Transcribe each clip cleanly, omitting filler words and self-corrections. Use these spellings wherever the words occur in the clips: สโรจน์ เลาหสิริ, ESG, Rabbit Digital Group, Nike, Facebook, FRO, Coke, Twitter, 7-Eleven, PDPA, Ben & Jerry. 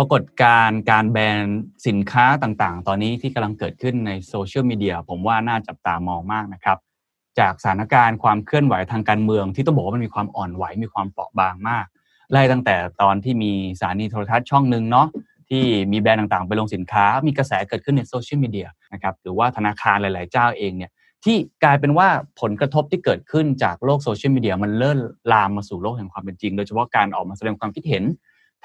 ปรากฏการณ์การแบนสินค้าต่างๆตอนนี้ที่กำลังเกิดขึ้นในโซเชียลมีเดียผมว่าน่าจับตามองมากนะครับจากสถานการณ์ความเคลื่อนไหวทางการเมืองที่ต้องบอกว่ามันมีความอ่อนไหวมีความเปราะบางมากไล่ตั้งแต่ตอนที่มีสถานีโทรทัศน์ช่องนึงเนาะที่มีแบรนด์ต่างๆไปลงสินค้ามีกระแสเกิดขึ้นในโซเชียลมีเดียนะครับหรือว่าธนาคารหลายๆเจ้าเองเนี่ยที่กลายเป็นว่าผลกระทบที่เกิดขึ้นจากโลกโซเชียลมีเดียมันเริ่มลามมาสู่โลกแห่งความเป็นจริงโดยเฉพาะการออกมาแสดงความคิดเห็น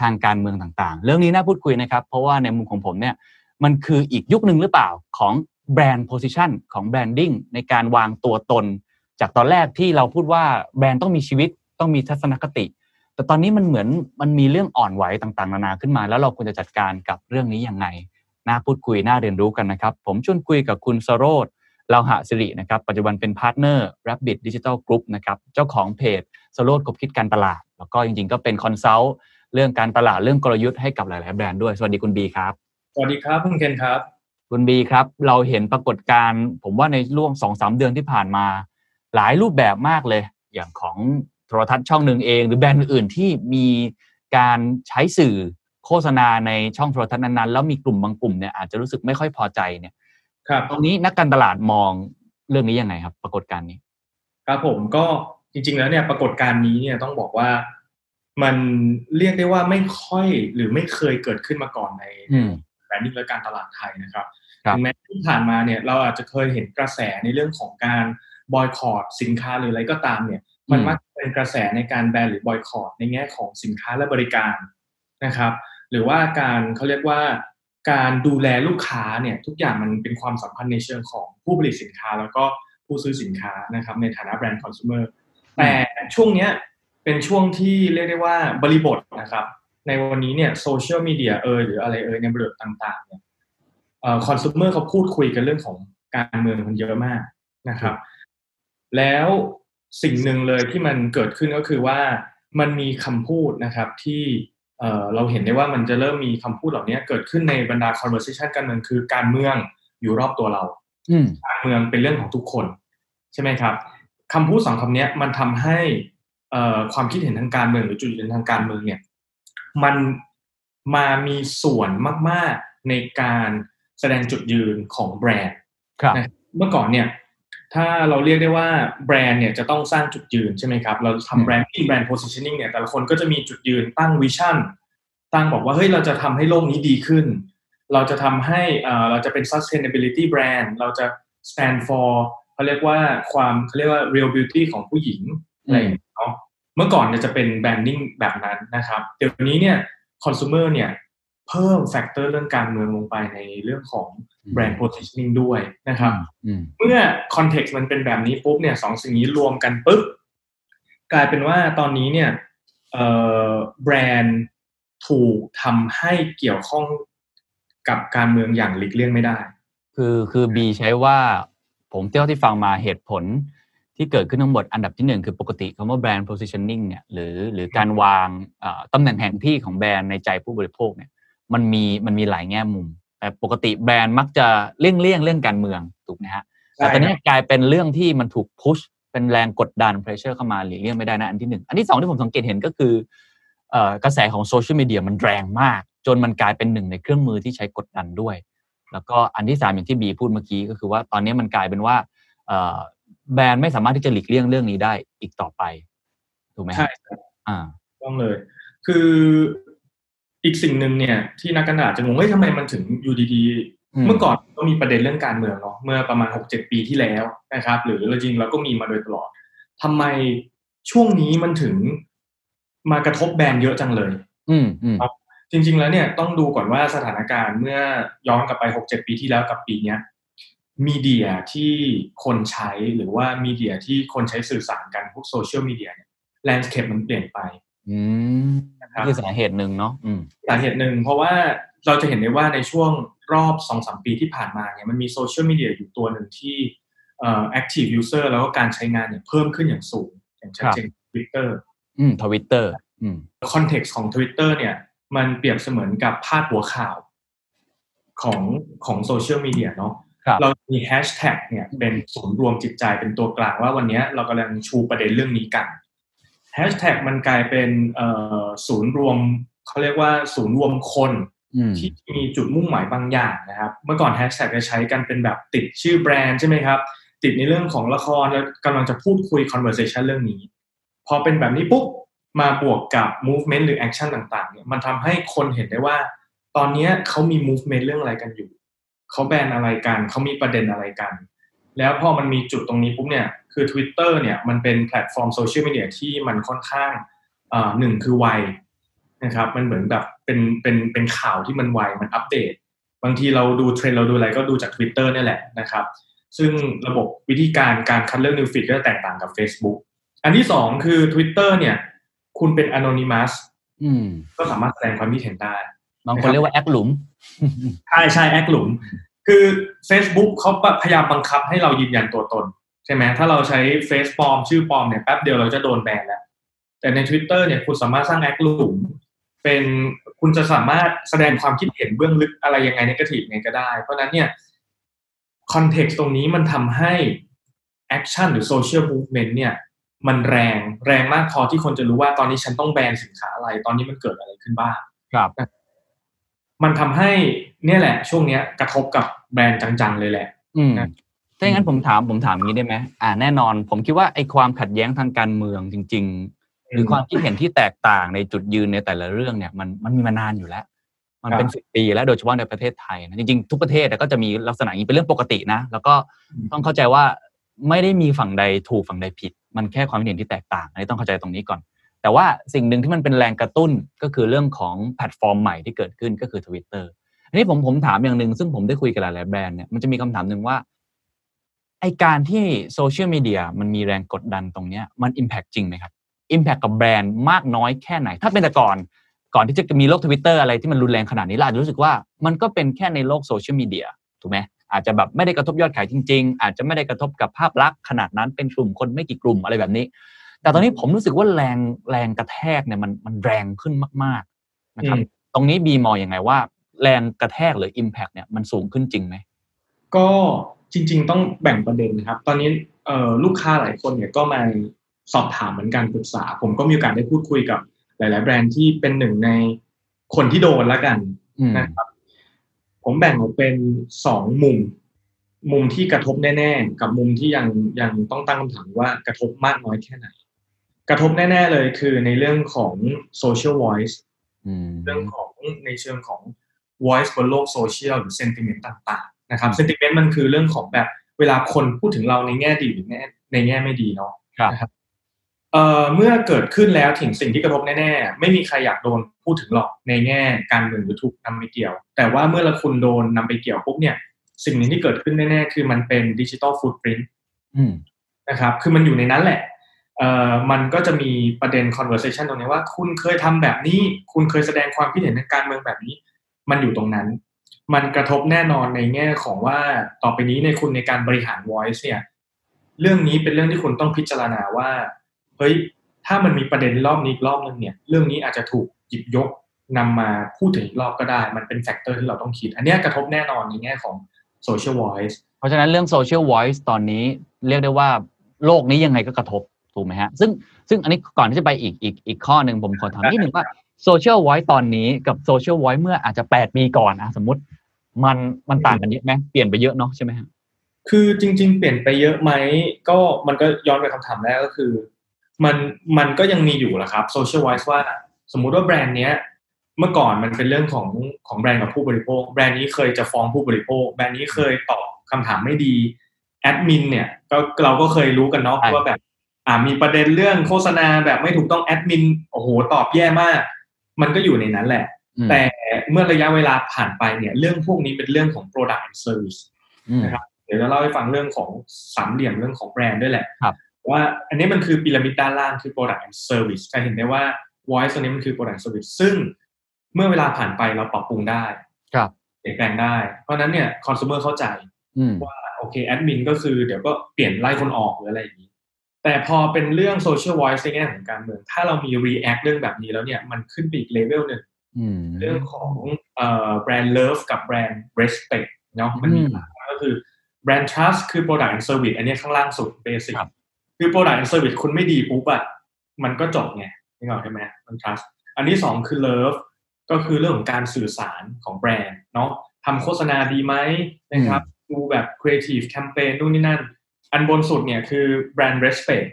ทางการเมืองต่างๆเรื่องนี้น่าพูดคุยนะครับเพราะว่าในมุมของผมเนี่ยมันคืออีกยุคหนึ่งหรือเปล่าของแบรนด์โพสิชันของแบรนดิ้งในการวางตัวตนจากตอนแรกที่เราพูดว่าแบรนด์ต้องมีชีวิตต้องมีทัศนคติแต่ตอนนี้มันเหมือนมันมีเรื่องอ่อนไหวต่างๆนานาขึ้นมาแล้วเราควรจะจัดการกับเรื่องนี้ยังไงน่าพูดคุยน่าเรียนรู้กันนะครับผมชวนคุยกับคุณสโรจน์ เลาหสิรินะครับปัจจุบันเป็นพาร์ทเนอร์ Rabbit Digital Group นะครับเจ้าของเพจสโรจน์กบคิดการตลาดแล้วก็จริงๆก็เป็นคอนซัลท์เรื่องการตลาดเรื่องกลยุทธ์ให้กับหลายๆแบรนด์ด้วยสวัสดีคุณบีครับสวัสดีครับคุณเคนครับคุณบีครับเราเห็นปรากฏการณ์ผมว่าในช่วง 2-3 เดือนที่ผ่านมาหลายรูปแบบมากเลยอย่างของโทรทัศน์ช่องนึงเองหรือแบรนด์อื่นที่มีการใช้สื่อโฆษณาในช่องโทรทัศน์นั้นๆแล้วมีกลุ่มบางกลุ่มเนี่ยอาจจะรู้สึกไม่ค่อยพอใจเนี่ยครับตรงนี้นักการตลาดมองเรื่องนี้ยังไงครับปรากฏการณ์นี้ครับผมก็จริงๆแล้วเนี่ยปรากฏการณ์นี้เนี่ยต้องบอกว่ามันเรียกได้ว่าไม่ค่อยหรือไม่เคยเกิดขึ้นมาก่อนในแบรนดิ้งและการตลาดไทยนะครับถึงแม้ที่ผ่านมาเนี่ยเราอาจจะเคยเห็นกระแสในเรื่องของการบอยคอตสินค้าหรืออะไรก็ตามเนี่ยมันมักเป็นกระแสในการแบนหรือบอยคอตในแง่ของสินค้าและบริการนะครับหรือว่าการเขาเรียกว่าการดูแลลูกค้าเนี่ยทุกอย่างมันเป็นความสัมพันธ์ในเชิงของผู้ผลิตสินค้าแล้วก็ผู้ซื้อสินค้านะครับในฐานะแบรนด์คอน sumer แต่ช่วงเนี้ยเป็นช่วงที่เรียกได้ว่าบริบทนะครับในวันนี้เนี่ยโซเชียลมีเดียหรืออะไรในบริบทต่างๆเนี่ยคอนซูเมอร์เขาพูดคุยกันเรื่องของการเมืองมันเยอะมากนะครับแล้วสิ่งหนึ่งเลยที่มันเกิดขึ้นก็คือว่ามันมีคำพูดนะครับที่เราเห็นได้ว่ามันจะเริ่มมีคำพูดเหล่านี้เกิดขึ้นในบรรดา conversation การเมืองคือการเมืองอยู่รอบตัวเราการเมืองเป็นเรื่องของทุกคนใช่ไหมครับคำพูดสองคำนี้มันทำให้ความคิดเห็นทางการเมืองหรือจุดยืนทางการเมืองเนี่ยมันมามีส่วนมากๆในการแสดงจุดยืนของแบรนด์นะเมื่อก่อนเนี่ยถ้าเราเรียกได้ว่าแบรนด์เนี่ยจะต้องสร้างจุดยืนใช่ไหมครับเราทำแบรนด์ที่แบรนด์โพสิชันนิ่งเนี่ยแต่ละคนก็จะมีจุดยืนตั้งวิชั่นตั้งบอกว่าเฮ้ยเราจะทำให้โลกนี้ดีขึ้นเราจะทำให้เราจะเป็น sustainability brand เราจะ stand for เขาเรียกว่าความเขาเรียกว่า real beauty ของผู้หญิงอะไรเมื่อก่อนเนี่ยจะเป็นแบรนดิ้งแบบนั้นนะครับเดี๋ยวนี้เนี่ยคอน sumer เนี่ยเพิ่มแฟกเตอร์เรื่องการเมืองลงไปในเรื่องของแบรนด์โพสิชันนิ่งด้วยนะครับเมื่อคอนเท็กซ์มันเป็นแบบนี้ปุ๊บเนี่ยสองสิ่งนี้รวมกันปุ๊บกลายเป็นว่าตอนนี้เนี่ยแบรนด์ถูกทำให้เกี่ยวข้องกับการเมืองอย่างหลีกเลี่ยงไม่ได้คือบีใช้ว่าผมเท่าที่ฟังมาเหตุผลที่เกิดขึ้นทั้งหมดอันดับที่1คือปกติคำว่าแบรนด์ positioning เนี่ยหรือการวางตำแหน่งแห่งที่ของแบรนด์ในใจผู้บริโภคเนี่ยมันมีหลายแง่มุมแต่ปกติแบรนด์มักจะเลี่ยงเรื่องการเมืองถูกไหมฮะแต่ตอนนี้กลายเป็นเรื่องที่มันถูกพุชเป็นแรงกดดัน pressure เข้ามาหลีกเลี่ยงไม่ได้นะอันที่1อันที่2ที่ผมสังเกตเห็นก็คือกระแสของโซเชียลมีเดียมันแรงมากจนมันกลายเป็นหนึ่งในเครื่องมือที่ใช้กดดันด้วยแล้วก็อันที่3อย่างที่บีพูดเมื่อกี้ก็คือว่าตอนนี้มันกลายเป็นว่าแบรนด์ไม่สามารถที่จะหลีกเลี่ยงเรื่องนี้ได้อีกต่อไปถูกไหมใช่ต้องเลยคืออีกสิ่งหนึ่งเนี่ยที่นักการตลาดจะงงว่าทำไมมันถึงอยู่ดีๆเมื่อก่อนก็มีประเด็นเรื่องการเมืองเนาะเมื่อประมาณ 6-7 ปีที่แล้วนะครับหรือจริงเราก็มีมาโดยตลอดทำไมช่วงนี้มันถึงมากระทบแบรนด์เยอะจังเลยจริงๆแล้วเนี่ยต้องดูก่อนว่าสถานการณ์เมื่อย้อนกลับไป 6-7 ปีที่แล้วกับปีนี้มีเดียที่คนใช้หรือว่ามีเดียที่คนใช้สื่อสารกันพวกโซเชียลมีเดียเนี่ยแลนด์สเคปมันเปลี่ยนไปนะครับคือสาเหตุหนึ่งเนาะสาเหตุหนึ่งเพราะว่าเราจะเห็นได้ว่าในช่วง รอบ 2-3 ปีที่ผ่านมาเนี่ยมันมีโซเชียลมีเดียอยู่ตัวหนึ่งที่active user แล้วก็การใช้งานเนี่ยเพิ่มขึ้นอย่างสูงอย่างชัดเจน Twitter Twitter คอนเท็กซ์ของ Twitter เนี่ยมันเปรียบเสมือนกับพาดหัวข่าวของโซเชียลมีเดียเนาะเรามีแฮชแท็กเนี่ยเป็นศูนย์รวมจิตใจเป็นตัวกลางว่าวันนี้เรากำลังชูประเด็นเรื่องนี้กันแฮชแท็กมันกลายเป็นศูนย์รวมเขาเรียกว่าศูนย์รวมคนที่มีจุดมุ่งหมายบางอย่างนะครับเมื่อก่อนแฮชแท็กจะใช้กันเป็นแบบติดชื่อแบรนด์ใช่ไหมครับติดในเรื่องของละครแล้วกำลังจะพูดคุย conversation เรื่องนี้พอเป็นแบบนี้ปุ๊บมาบวกกับ movement หรือ action ต่างๆเนี่ยมันทำให้คนเห็นได้ว่าตอนนี้เขามี movement เรื่องอะไรกันอยู่เขาแบนอะไรกันเขามีประเด็นอะไรกันแล้วพอมันมีจุดตรงนี้ปุ๊บเนี่ยคือ Twitter เนี่ยมันเป็นแพลตฟอร์มโซเชียลมีเดียที่มันค่อนข้างหนึ่งคือไวนะครับมันเหมือนแบบเป็นข่าวที่มันไวมันอัปเดตบางทีเราดูเทรนด์เราดูอะไรก็ดูจาก Twitter นี่แหละนะครับซึ่งระบบวิธีการคัดเลือกนิวฟีดก็จะแตกต่างกับ Facebook อันที่สองคือ Twitter เนี่ยคุณเป็น anonymous ก็สามารถแสดงความคิดเห็นได้บางคนเรียกว่าแอคหลุมใช่ๆแอคหลุมคือ Facebook เขาพยายามบังคับให้เรายืนยันตัวตนใช่ไหมถ้าเราใช้เฟซปลอมชื่อปลอมเนี่ยแป๊บเดียวเราจะโดนแบนแล้วแต่ใน Twitter เนี่ยคุณสามารถสร้างแอคหลุมเป็นคุณจะสามารถแสดงความคิดเห็นเบื้องลึกอะไรยังไงเนกาทีฟไงก็ได้เพราะนั้นเนี่ยคอนเท็กซ์ตรงนี้มันทำให้แอคชั่นหรือโซเชียลมูฟเมนต์เนี่ยมันแรงมากพอที่คนจะรู้ว่าตอนนี้ฉันต้องแบนสินค้าอะไรตอนนี้มันเกิดอะไรขึ้นบ้างครับมันทำให้เนี่ยแหละช่วงนี้กระทบกับแบรนด์จังๆเลยแหละนะถ้าอย่างนั้นผมถามงี้ได้ไหมแน่นอนผมคิดว่าไอ้ความขัดแย้งทางการเมืองจริงๆหรือความคิดเห็นที่แตกต่างในจุดยืนในแต่ละเรื่องเนี่ยมันมีมานานอยู่แล้วมันเป็น10ปีแล้วโดยเฉพาะในประเทศไทยนะจริงๆทุกประเทศก็จะมีลักษณะนี้เป็นเรื่องปกตินะแล้วก็ต้องเข้าใจว่าไม่ได้มีฝั่งใดถูกฝั่งใดผิดมันแค่ความเห็นที่แตกต่างอันนี้ต้องเข้าใจตรงนี้ก่อนแต่ว่าสิ่งหนึ่งที่มันเป็นแรงกระตุ้นก็คือเรื่องของแพลตฟอร์มใหม่ที่เกิดขึ้นก็คือ Twitter อันนี้ผมถามอย่างนึงซึ่งผมได้คุยกับหลายแบรนด์เนี่ยมันจะมีคำถามนึงว่าไอการที่โซเชียลมีเดียมันมีแรงกดดันตรงเนี้ยมัน impact จริงไหมครับ impact กับแบรนด์มากน้อยแค่ไหนถ้าเป็นแต่ก่อนที่จะมีโลก Twitter อะไรที่มันรุนแรงขนาดนี้เราอาจจะรู้สึกว่ามันก็เป็นแค่ในโลกโซเชียลมีเดียถูกมั้ยอาจจะแบบไม่ได้กระทบยอดขายจริงๆอาจจะไม่ได้กระทบกับภาพลักษณ์ขนาดนั้นเป็นกลุ่มคนไม่กี่กลุ่มอะไรแบบนี้แต่ตอนนี้ผมรู้สึกว่าแรงกระแทกเนี่ยมันแรงขึ้นมากๆนะครับตรงนี้บีมองยังไงว่าแรงกระแทกหรือ impact เนี่ยมันสูงขึ้นจริงไหมก็จริงๆต้องแบ่งประเด็นนะครับตอนนี้ลูกค้าหลายคนเนี่ยก็มาสอบถามเหมือนกันปรึกษาผมก็มีโอกาสได้พูดคุยกับหลายๆแบรนด์ที่เป็นหนึ่งในคนที่โดนละกันนะครับผมแบ่งออกเป็น2มุมที่กระทบแน่ๆกับมุมที่ยังต้องตั้งคำถามว่ากระทบมากน้อยแค่ไหนกระทบแน่ๆเลยคือในเรื่องของโซเชียลวอยซ์เรื่องของในเชิงของวอยซ์บนโลกโซเชียลหรือเซนติเมนต์ต่างๆนะครับเซนติเมนต์มันคือเรื่องของแบบเวลาคนพูดถึงเราในแง่ดีหรือในแง่ไม่ดีเนาะนะครับเมื่อเกิดขึ้นแล้วถึงสิ่งที่กระทบแน่ๆไม่มีใครอยากโดนพูดถึงหรอกในแง่การเมืองหรือถูกนำไปเกี่ยวแต่ว่าเมื่อละคุณโดนนำไปเกี่ยวปุ๊บเนี่ยสิ่งนึงที่เกิดขึ้นแน่ๆคือมันเป็นดิจิทัลฟุตพริ้นท์นะครับคือมันอยู่ในนั้นแหละมันก็จะมีประเด็น conversation ตรงนี้ว่าคุณเคยทำแบบนี้คุณเคยแสดงความคิดเห็นทางการเมืองแบบนี้มันอยู่ตรงนั้นมันกระทบแน่นอนในแง่ของว่าต่อไปนี้ในคุณในการบริหาร voice เนี่ยเรื่องนี้เป็นเรื่องที่คุณต้องพิจารณาว่าเฮ้ยถ้ามันมีประเด็นรอบนี้รอบนึงเนี่ยเรื่องนี้อาจจะถูกหยิบยกนำมาพูดถึงอีกรอบก็ได้มันเป็นแฟกเตอร์ที่เราต้องคิดอันนี้กระทบแน่นอนในแง่ของโซเชียลวอยซ์เพราะฉะนั้นเรื่องโซเชียลวอยซ์ตอนนี้เรียกได้ว่าโลกนี้ยังไงก็กระทบถูกไหมฮะซึ่งอันนี้ก่อนที่จะไปอีกข้อหนึ่งผมขอถามนิดนึงว่าโซเชียลวอยซ์ตอนนี้กับโซเชียลวอยซ์เมื่ออาจจะ8ปีก่อนนะสมมติมันต่างกันเยอะไหมเปลี่ยนไปเยอะเนาะใช่ไหมฮะคือจริงๆเปลี่ยนไปเยอะไหมก็มันก็ย้อนไปคำถามแรกก็คือมันก็ยังมีอยู่แหละครับโซเชียลวอยซ์ว่าสมมุติว่าแบรนด์เนี้ยเมื่อก่อนมันเป็นเรื่องของแบรนด์กับผู้บริโภคแบรนด์นี้เคยจะฟ้องผู้บริโภคแบรนด์นี้เคยตอบคำถามไม่ดีแอดมินเนี่ยก็เราก็เคยรู้กันเนาะว่าแบบมีประเด็นเรื่องโฆษณาแบบไม่ถูกต้องแอดมินโอ้โหตอบแย่มากมันก็อยู่ในนั้นแหละแต่เมื่อระยะเวลาผ่านไปเนี่ยเรื่องพวกนี้เป็นเรื่องของ product and service นะครับเดี๋ยวจะเล่าให้ฟังเรื่องของสามเหลี่ยมเรื่องของแบรนด์ด้วยแหละว่าอันนี้มันคือพีระมิดด้านล่างคือ product and service จะเห็นได้ว่า voice ตัวนี้มันคือ product and service ซึ่งเมื่อเวลาผ่านไปเราปรับปรุงได้ เปลี่ยนแปลงได้เพราะนั้นเนี่ยคอน sumer เข้าใจว่าโอเคแอดมินก็คือเดี๋ยวก็เปลี่ยนไล่คนออกหรืออะไรอย่างนี้แต่พอเป็นเรื่องโซเชียลวอยซ์ในแง่ของการเมืองถ้าเรามี react เรื่องแบบนี้แล้วเนี่ยมันขึ้นไปอีกเลเวลนึงเรื่องของแบรนด์ love กับแบรนด์ respect เนาะมันมีก็คือแบรนด์ trust คือ product and service อันนี้ข้างล่างสุด basic คือ product and service คุณไม่ดีปุ๊บอะมันก็จบไงนี่เหรอใช่ไหมมัน trust อันที่สองคือ love ก็คือเรื่องของการสื่อสารของแบรนด์เนาะทำโฆษณาดีไหมนะครับดูแบบ creative campaign นู่นนี่นั่นอันบนสุดเนี่ยคือแบรนด์ respect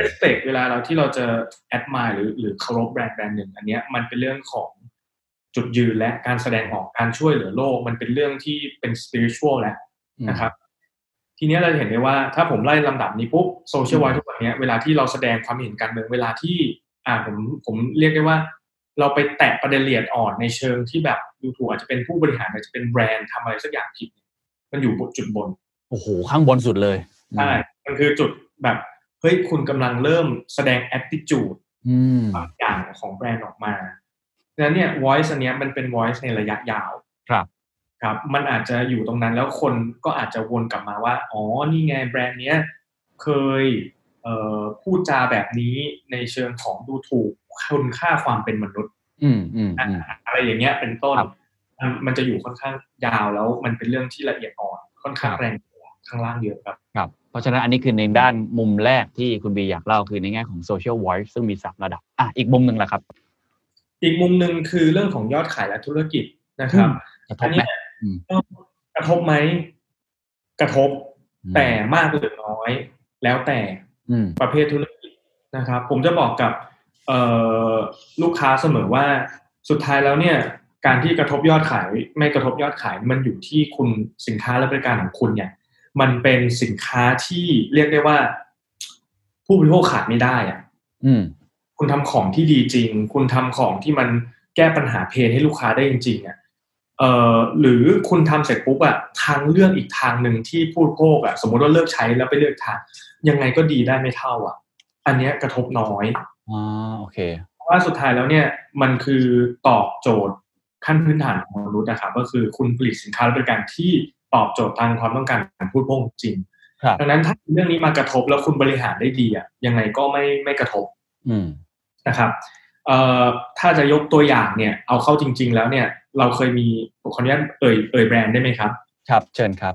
respect เวลาเราที่เราจะ admire หรือเคารพแบรนด์หนึ่งอันเนี้ยมันเป็นเรื่องของจุดยืนและการแสดงออกการช่วยเหลือโลกมันเป็นเรื่องที่เป็น spiritual แหละนะครับทีนี้เราเห็นได้ว่าถ้าผมไล่ลำดับนี้ปุ๊บโซเชียลไวท์ทุกวันนี้เวลาที่เราแสดงความเห็นการเมืองเวลาที่ผมเรียกได้ว่าเราไปแตะประเด็นละเอียดอ่อนในเชิงที่แบบดูถูกอาจจะเป็นผู้บริหารอาจจะเป็นแบรนด์ทำอะไรสักอย่างผิดมันอยู่จุดบนโอ้โหข้างบนสุดเลยใช่มันคือจุดแบบเฮ้ยคุณกำลังเริ่มแสดง attitude บางอย่างของแบรนด์ออกมาดังนั้นเนี่ย voice อันนี้มันเป็น voice ในระยะยาวครับมันอาจจะอยู่ตรงนั้นแล้วคนก็อาจจะวนกลับมาว่าอ๋อนี่ไงแบรนด์เนี้ยเคยพูดจาแบบนี้ในเชิงของดูถูกคุณค่าความเป็นมนุษย์อะไรอย่างเงี้ยเป็นต้นมันจะอยู่ค่อนข้างยาวแล้วมันเป็นเรื่องที่ละเอียดอ่อนค่อนข้างแรงข้างล่างเยอะครับเพราะฉะนั้นอันนี้คือในด้านมุมแรกที่คุณบีอยากเล่าคือในแง่ของ social voice ซึ่งมี3ระดับอีกมุมนึงล่ะครับอีกมุมนึงคือเรื่องของยอดขายและธุรกิจนะครับอันนี้กระทบไหมกระทบแต่มากหรือน้อยแล้วแต่ประเภทธุรกิจนะครับผมจะบอกกับลูกค้าเสมอว่าสุดท้ายแล้วเนี่ยการที่กระทบยอดขายไม่กระทบยอดขายมันอยู่ที่คุณสินค้าและบริการของคุณเนี่ยมันเป็นสินค้าที่เรียกได้ว่าผู้บริโภคขาดไม่ได้คุณทำของที่ดีจริงคุณทำของที่มันแก้ปัญหาเพนให้ลูกค้าได้จริงๆหรือคุณทำเสร็จปุ๊บอะทางเลือกอีกทางหนึ่งที่ผู้บริโภคอะสมมติว่าเลือกใช้แล้วไปเลือกทางยังไงก็ดีได้ไม่เท่าอะอันนี้กระทบน้อยโอเคเพราะว่าสุดท้ายแล้วเนี่ยมันคือตอบโจทย์ขั้นพื้นฐานของมนุษย์นะครับก็คือคุณผลิตสินค้าและบริการที่ตอบโจทย์ตามความต้องการของผู้บริโภคจริงดังนั้นถ้าเรื่องนี้มากระทบแล้วคุณบริหารได้ดีอะยังไงก็ไม่กระทบนะครับถ้าจะยกตัวอย่างเนี่ยเอาเข้าจริงๆแล้วเนี่ยเราเคยมีขออนุญาตเอ่ยแบรนด์ได้ไหมครับครับเชิญครับ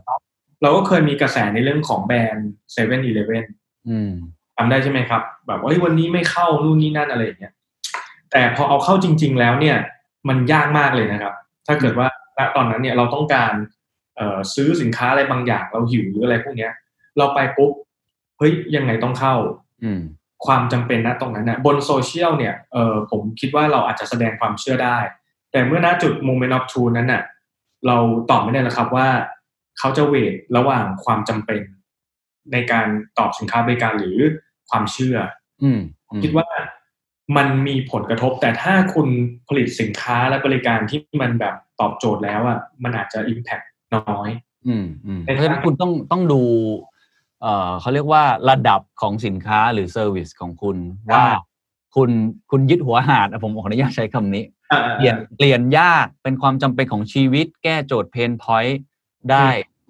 เราก็เคยมีกระแสในเรื่องของแบรนด์ 7-Eleven ทำได้ใช่ไหมครับแบบว่าวันนี้ไม่เข้านู่นนี่นั่นอะไรอย่างเงี้ยแต่พอเอาเข้าจริงๆแล้วเนี่ยมันยากมากเลยนะครับถ้าเกิดว่าตอนนั้นเนี่ยเราต้องการซื้อสินค้าอะไรบางอย่างเราหิวหรืออะไรพวกเนี้ยเราไปปุ๊บเฮ้ยยังไงต้องเข้าความจำเป็นนะตรงนั้นนะบนโซเชียลเนี่ยผมคิดว่าเราอาจจะแสดงความเชื่อได้แต่เมื่อณจุด moment of truth นั้นน่ะเราตอบไม่ได้แล้วครับว่าเขาจะเวทระหว่างความจำเป็นในการตอบสินค้าบริการหรือความเชื่อคิดว่ามันมีผลกระทบแต่ถ้าคุณผลิตสินค้าและบริการที่มันแบบตอบโจทย์แล้วอ่ะมันอาจจะ impact น้อยเพราะฉะนั้นคุณต้องดูเขาเรียกว่าระดับของสินค้าหรือเซอร์วิสของคุณว่าคุณยึดหัวหาดผมขออนุญาตใช้คำนี้เปลี่ยนยากเป็นความจำเป็นของชีวิตแก้โจทย์เพนพอยต์ได้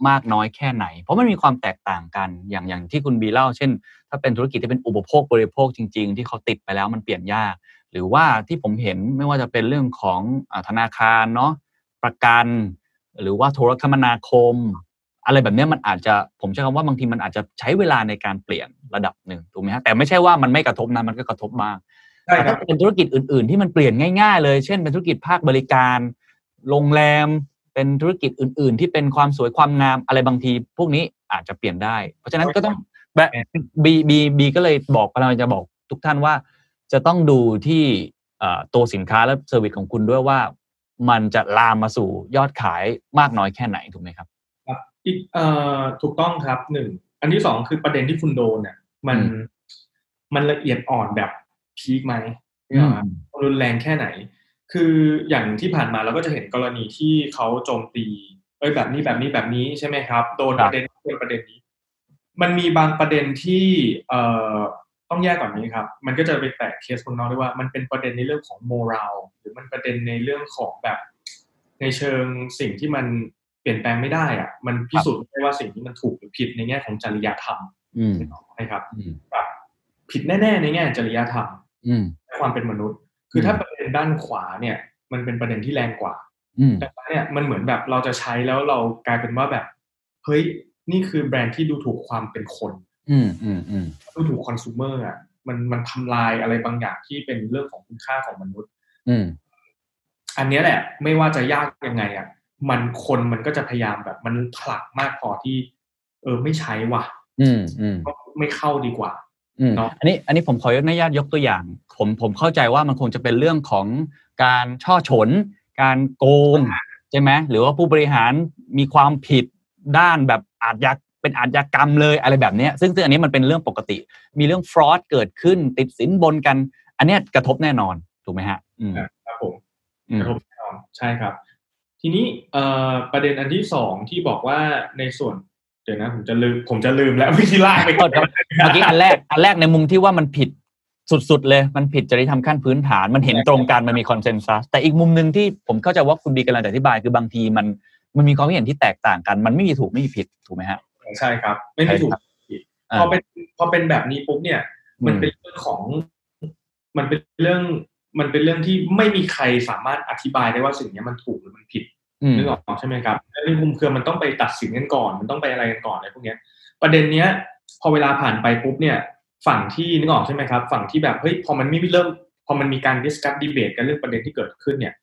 มากน้อยแค่ไหนเพราะมันมีความแตกต่างกันอย่างที่คุณบีเล่าเช่นถ้าเป็นธุรกิจที่เป็นอุปโภคบริโภคจริงๆที่เขาติดไปแล้วมันเปลี่ยนยากหรือว่าที่ผมเห็นไม่ว่าจะเป็นเรื่องของธนาคารเนาะประกันหรือว่าโทรคมนาคมอะไรแบบนี้มันอาจจะผมใช้คำว่าบางทีมันอาจจะใช้เวลาในการเปลี่ยนระดับหนึ่งถูกไหมฮะแต่ไม่ใช่ว่ามันไม่กระทบนะมันก็กระทบมากแต่ถ้าเป็นธุรกิจอื่นๆที่มันเปลี่ยนง่ายๆเลยเช่นเป็นธุรกิจภาคบริการโรงแรมเป็นธุรกิจอื่นๆที่เป็นความสวยความงามอะไรบางทีพวกนี้อาจจะเปลี่ยนได้เพราะฉะนั้นก็ต้องบีก็เลยบอกเราจะบอกทุกท่านว่าจะต้องดูที่ตัวสินค้าและเซอร์วิสของคุณด้วยว่ามันจะลามมาสู่ยอดขายมากน้อยแค่ไหนถูกไหมครับอีกถูกต้องครับ1อันที่2คือประเด็นที่คุณโดนเนี่ยมันละเอียดอ่อนแบบพีคไหมรุนแรงแค่ไหนคืออย่างที่ผ่านมาเราก็จะเห็นกรณีที่เขาโจมตีแบบนี้ใช่ไหมครับโดนประเด็นนี้มันมีบางประเด็นที่ต้องแยกก่อนนี้ครับมันก็จะไปแตะเคสคนนอกด้วยว่ามันเป็นประเด็นในเรื่องของโมรัลหรือมันประเด็นในเรื่องของแบบ ในเชิงสิ่งที่มันเปลี่ยนแปลงไม่ได้อ่ะมันพิสูจน์ได้ว่าสิ่งที่มันถูกหรือผิดในแง่ของจริยธรรมใช่ครับแบบผิดแน่ๆในแง่จริยธรรมและความเป็นมนุษย์คือถ้าประเด็นด้านขวาเนี่ยมันเป็นประเด็นที่แรงกว่าแต่ว่าเนี่ยมันเหมือนแบบเราจะใช้แล้วเรากลายเป็นว่าแบบเฮ้ยนี่คือแบรนด์ที่ดูถูกความเป็นคนดูถูกคอน sumer อ่ะมันทำลายอะไรบางอย่างที่เป็นเรื่องของคุณค่าของมนุษย์อันนี้แหละไม่ว่าจะยากยังไงอ่ะมันคนมันก็จะพยายามแบบมันผลักมากพอที่ไม่ใช้ว่ะก็ไม่เข้าดีกว่าเนาะอันนี้ผมขออนุญาตยกตัวอย่างผมเข้าใจว่ามันคงจะเป็นเรื่องของการช่อฉนการโกงใช่ไหมหรือว่าผู้บริหารมีความผิดด้านแบบอาชญากรรมเลยอะไรแบบนี้ซึ่งอันนี้มันเป็นเรื่องปกติมีเรื่องฟรอดเกิดขึ้นติดสินบนกันอันนี้กระทบแน่นอนถูกไหมฮะครับผมกระทบแน่นอนใช่ครับทีนี้ประเด็นอันที่สองที่บอกว่าในส่วนเดี๋ยวนะผมจะลืมแล้ววิธีลากไปก่อนครับเมื่อกี้อันแรกในมุมที่ว่ามันผิดสุดๆเลยมันผิดจริยธรรมขั้นพื้นฐานมันเห็นตรงกันมันมีคอนเซนซัสแต่อีกมุมนึงที่ผมเข้าใจว่าคุณบีกำลังอธิบายคือบางทีมันมีความเห็นที่แตกต่างกันมันไม่มีถูกไม่มีผิดถูกไหมฮะใช่ครับไม่มีถูกผิดพอเป็นแบบนี้ปุ๊บเนี่ยมันเป็นเรื่องที่ไม่มีใครสามารถอธิบายได้ว่าสิ่งนี้มันถูกหรือมันผิดนึกออกใช่ไหมครับแล้วในมุมคือมันต้องไปตัดสินกันก่อนมันต้องไปอะไรกันก่อนอะไรพวกนี้ประเด็นเนี้ยพอเวลาผ่านไปปุ๊บเนี่ยฝั่งที่นึกออกใช่ไหมครับฝั่งที่แบบเฮ้ยพอมันไม่เริ่มพอมันมีการดิสคัสดีเบตกันเรื่องประเด็นที่เกิดขึ้นเนี่ย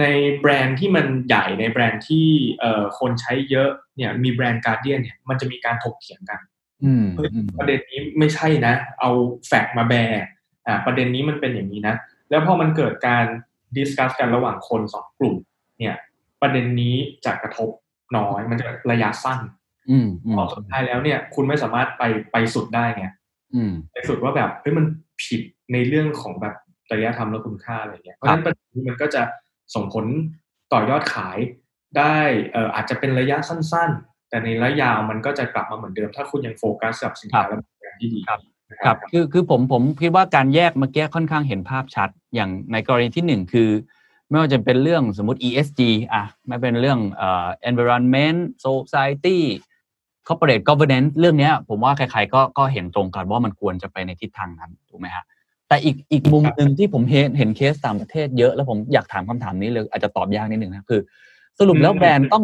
ในแบรนด์ที่มันใหญ่ในแบรนด์ที่คนใช้เยอะเนี่ยมีแบรนด์การ์เดียนเนี่ยมันจะมีการถกเถียงกันประเด็นนี้ไม่ใช่นะเอาแฟกต์มาแบร์ประเด็นนี้มันเป็นอย่างนี้นะแล้วพอมันเกิดการดิสคัสกันระหว่างคนสองกลุ่มเนี่ยประเด็นนี้จะกระทบน้อยมันจะระยะสั้นพอสุดท้ายแล้วเนี่ยคุณไม่สามารถไปสุดได้ไงไปสุดว่าแบบเฮ้ยมันผิดในเรื่องของแบบจริยธรรมและคุณค่าอะไรเงี้ยเพราะฉะนั้นประเด็นนี้มันก็จะส่งผลต่อยอดขายได้อาจจะเป็นระยะสั้นๆแต่ในระยะยาวมันก็จะกลับมาเหมือนเดิมถ้าคุณยังโฟกัสกับสินค้าและบริการที่ดีครับคือผมคิดว่าการแยกเมื่อกี้ค่อนข้างเห็นภาพชัดอย่างในกรณีที่1คือไม่ว่าจะเป็นเรื่องสมมุติ ESG อ่ะไม่เป็นเรื่องenvironment society corporate governance เรื่องนี้ผมว่าใครๆก็เห็นตรงกันว่ามันควรจะไปในทิศทางนั้นถูกไหมฮะแต่อีกมุมนึงที่ผมเห็นเคสต่างประเทศเยอะแล้วผมอยากถามคำถามนี้เลยอาจจะตอบยากนิดนึงนะคือสรุปแล้วแบรนด์ต้อ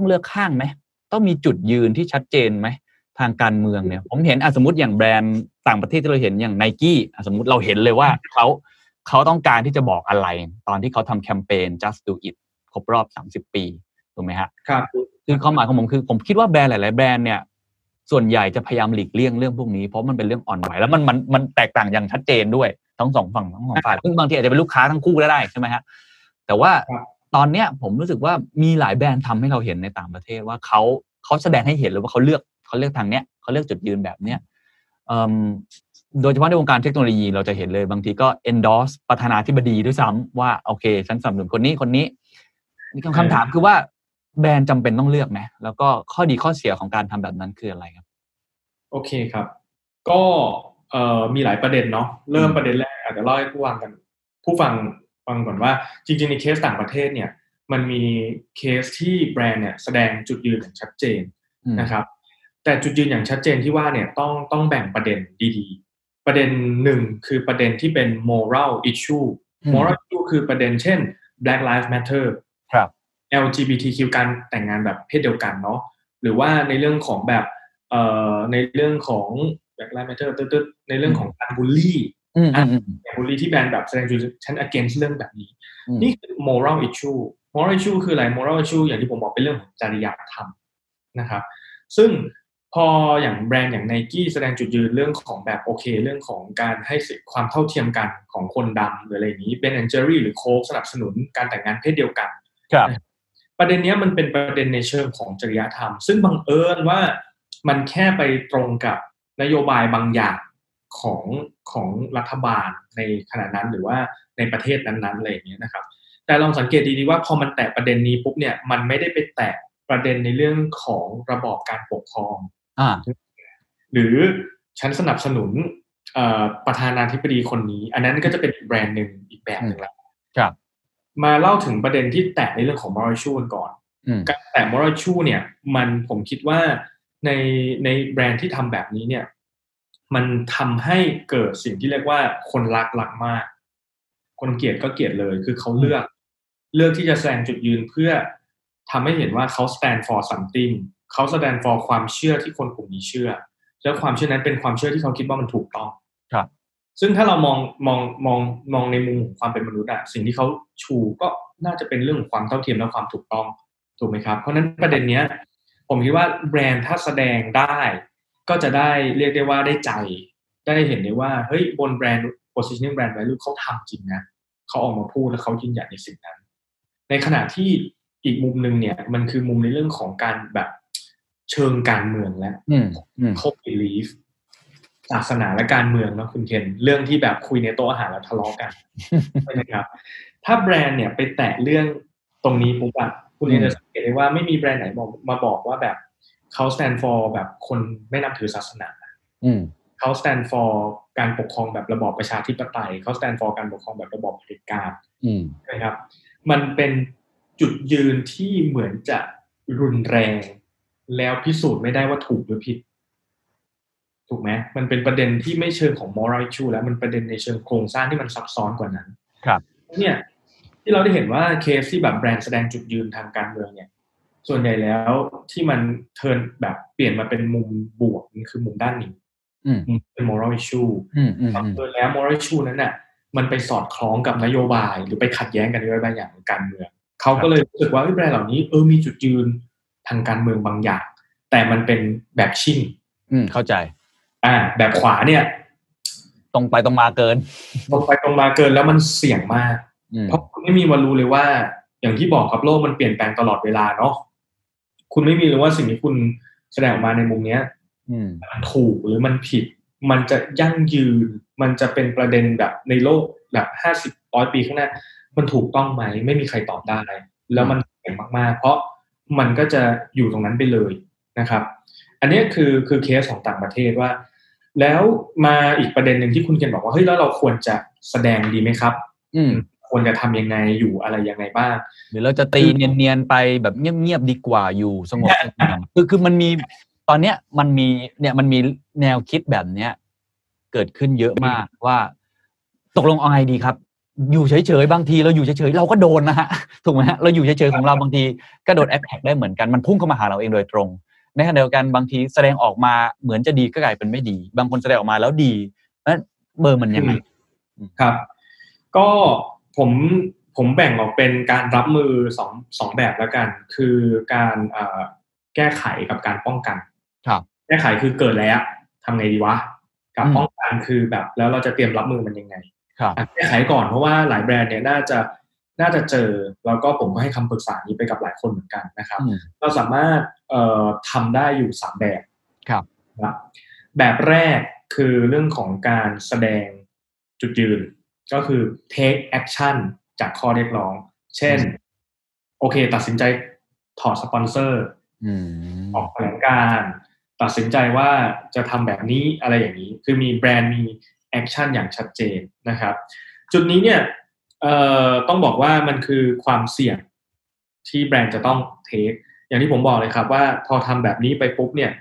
งเลือกข้างไหมต้องมีจุดยืนที่ชัดเจนไหมทางการเมืองเนี่ยผมเห็นสมมติอย่างแบรนด์ต่างประเทศที่เราเห็นอย่าง Nike สมมติเราเห็นเลยว่าเขาต้องการที่จะบอกอะไรตอนที่เขาทำแคมเปญ Just Do It ครบรอบ30ปีถูกไหมฮะครับคือความหมายของผมคือผมคิดว่าแบรนด์หลายๆแบรนด์เนี่ยส่วนใหญ่จะพยายามหลีกเลี่ยงเรื่องพวกนี้เพราะมันเป็นเรื่องอ่อนไหวแล้วมันแตกต่างอย่างชัดเจนด้วยทั้งสองฝั่งทั้งสองฝ่ายซึ่งบางทีอาจจะเป็นลูกค้าทั้งคู่ก็ได้ใช่ไหมฮะแต่ว่าตอนเนี้ยผมรู้สึกว่ามีหลายแบรนด์ทำให้เราเห็นในต่างประเทศว่าเขาแสดงให้เห็นเลยว่าเขาเลือกทางเนี้ยเขาเลือกจุดยืนแบบเนี้ยโดยเฉพาะในวงการเทคโนโลยีเราจะเห็นเลยบางทีก็ endorse ประธานาธิบดีด้วยซ้ำว่าโอเคฉันสนับสนุนคนนี้คำถามคือว่าแบรนด์จำเป็นต้องเลือกไหมแล้วก็ข้อดีข้อเสียของการทำแบบนั้นคืออะไรครับโอเคครับก็มีหลายประเด็นเนาะเริ่มประเด็นแรกอาจจะเล่าให้ผู้ฟังก่อนว่าจริงๆในเคสต่างประเทศเนี่ยมันมีเคสที่แบรนด์เนี่ยแสดงจุดยืนอย่างชัดเจนนะครับแต่จุดยืนอย่างชัดเจนที่ว่าเนี่ยต้องแบ่งประเด็นดีๆประเด็นหนึ่งคือประเด็นที่เป็น moral issue moral issue คือประเด็นเช่น Black Lives Matter ครับ LGBTQ การแต่งงานแบบเพศเดียวกันเนาะหรือว่าในเรื่องของแบบในเรื่องของ Black Lives Matter ตึ๊ดในเรื่องของการบูลลี่ที่แบรนด์แบบแสดงจุดฉัน against เรื่องแบบนี้นี่คือ moral issue moral issue คืออะไร moral issue อย่างที่ผมบอกเป็นเรื่องของจริยธรรมนะครับซึ่งพออย่างแบรนด์อย่าง Nike แสดงจุดยืนเรื่องของแบบโอเคเรื่องของการให้สิทธิความเท่าเทียมกันของคนดำหรืออะไรอย่างนี้ Ben & Jerry หรือ Coke สนับสนุนการแต่งงานเพศเดียวกันครับประเด็นนี้มันเป็นประเด็นในเชิงของจริยธรรมซึ่งบังเอิญว่ามันแค่ไปตรงกับนโยบายบางอย่างของรัฐบาลในขณะนั้นหรือว่าในประเทศนั้นๆอะไรอย่างเงี้ยนะครับแต่ลองสังเกตดีๆว่าพอมันแตะประเด็นนี้ปุ๊บเนี่ยมันไม่ได้ไปแตะประเด็นในเรื่องของระบอบการปกครองหรือฉันสนับสนุนประธานาธิบดีคนนี้อันนั้นก็จะเป็นอีกแบรนด์หนึ่งอีกแบบหนึ่งแล้ว มาเล่าถึงประเด็นที่แตะในเรื่องของมอรัลชูกันก่อนการแตะมอรัลชูเนี่ยมันผมคิดว่าในแบรนด์ที่ทำแบบนี้เนี่ยมันทำให้เกิดสิ่งที่เรียกว่าคนรักมากคนเกลียดก็เกลียดเลยคือเขาเลือกที่จะแสดงจุดยืนเพื่อทำให้เห็นว่าเขา stand for something เขา stand for ความเชื่อที่คนกลุ่มนี้เชื่อแล้วความเชื่อนั้นเป็นความเชื่อที่เขาคิดว่ามันถูกต้องครับซึ่งถ้าเรามองในมุมของความเป็นมนุษย์อะสิ่งที่เขาชูก็น่าจะเป็นเรื่องของความเท่าเทียมและความถูกต้องถูกไหมครับเพราะนั้นประเด็นเนี้ยผมคิดว่าแบรนด์ถ้าแสดงได้ก็จะได้เรียกได้ว่าได้ใจได้เห็นได้ว่าเฮ้ยบนแบรนด์ positioning brand value เขาทำจริงนะเขาออกมาพูดและเขายืนหยัดในสิ่งนั้นในขณะที่อีกมุมนึงเนี่ยมันคือมุมในเรื่องของการแบบเชิงการเมืองและข้อ belief ศาสนาและการเมืองเนาะคุณเคนเรื่องที่แบบคุยในโต๊ะอาหารแล้วทะเลาะกันใช่ไหมครับถ้าแบรนด์เนี่ยไปแตะเรื่องตรงนี้ปุ๊บอะคุณจะสังเกตได้ว่าไม่มีแบรนด์ไหนมาบอกว่าแบบเขา stand for แบบคนไม่นับถือศาสนาเขา stand for การปกครองแบบระบอบประชาธิปไตยเขา stand for การปกครองแบบระบอบเผด็จการใช่ไหมครับมันเป็นจุดยืนที่เหมือนจะรุนแรงแล้วพิสูจน์ไม่ได้ว่าถูกหรือผิดถูกไหมมันเป็นประเด็นที่ไม่เชิงของ moral issue แล้วมันประเด็นในเชิงโครงสร้างที่มันซับซ้อนกว่านั้นครับเนี่ยที่เราได้เห็นว่าเคสที่แบบแบรนด์แสดงจุดยืนทางการเมืองเนี่ยส่วนใหญ่แล้วที่มันเทิร์นแบบเปลี่ยนมาเป็นมุมบวกนี่คือมุมด้านนี้เป็น moral issue ทำโดยแล้ว moral issue นั้นน่ะมันไปสอดคล้องกับนโยบายหรือไปขัดแย้งกันด้วยบางอย่างของการเมืองเขาก็เลยรู้สึกว่าแบรนด์เหล่านี้มีจุดยืนทางการเมืองบางอย่างแต่มันเป็นแบบชิ่งเข้าใจแบบขวาเนี่ยตรงไปตรงมาเกินตรงไปตรงมาเกินแล้วมันเสี่ยงมากเพราะคุณไม่มีวันรู้เลยว่าอย่างที่บอกครับโลกมันเปลี่ยนแปลงตลอดเวลาเนาะคุณไม่มีเลยว่าสิ่งที่คุณแสดงออกมาในมุมเนี้ยมันถูกหรือมันผิดมันจะยั่งยืนมันจะเป็นประเด็นแบบในโลกแบบ50-100ปีข้างหน้ามันถูกต้องไหมไม่มีใครตอบได้แล้วมันเสี่ยงมากๆเพราะมันก็จะอยู่ตรงนั้นไปเลยนะครับอันนี้คือเคสของต่างประเทศว่าแล้วมาอีกประเด็นหนึ่งที่คุณเคนบอกว่าเฮ้ยแล้วเราควรจะแสดงดีไหมครับควรจะทำยังไงอยู่อะไรยังไงบ้างหรือเราจะตีเนียนๆไปแบบเงียบๆดีกว่าอยู่สงบคือมันมีตอนเนี้ยมันมีเนี่ยมันมีแนวคิดแบบเนี้ยเกิดขึ้นเยอะมากว่าตกลงเอาไงดีครับอยู่เฉยๆบางทีเราอยู่เฉยๆเราก็โดนนะฮะถูกไหมฮะเราอยู่เฉยๆของเราบางทีก็โดนแอทแทคได้เหมือนกันมันพุ่งเข้ามาหาเราเองโดยตรงในขณะเดียวกันบางทีแสดงออกมาเหมือนจะดีก็กลายเป็นไม่ดีบางคนแสดงออกมาแล้วดีแล้วเบอร์มันยังไงครับก็ผมแบ่งออกเป็นการรับมือสองแบบแล้วกันคือการแก้ไขกับการป้องกันครับแก้ไขคือเกิดแล้วทำไงดีวะกับป้องกันคือแบบแล้วเราจะเตรียมรับมือมันยังไงครับแก้ไขก่อนเพราะว่าหลายแบรนด์เนี่ยน่าจะเจอแล้วก็ผมก็ให้คำปรึกษานี้ไปกับหลายคนเหมือนกันนะครับเราสามารถทำได้อยู่3แบบครับแบบแรกคือเรื่องของการแสดงจุดยืนก็คือ take action จากข้อเรียกร้องเช่นโอเคตัดสินใจถอดสปอนเซอร์ออกแถลงการตัดสินใจว่าจะทำแบบนี้อะไรอย่างนี้คือมีแบรนด์มีแอคชั่นอย่างชัดเจนนะครับจุดนี้เนี่ยต้องบอกว่ามันคือความเสี่ยงที่แบรนด์จะต้องเทคอย่างที่ผมบอกเลยครับว่าพอทำแบบนี้ไปปุ๊บเนี่ย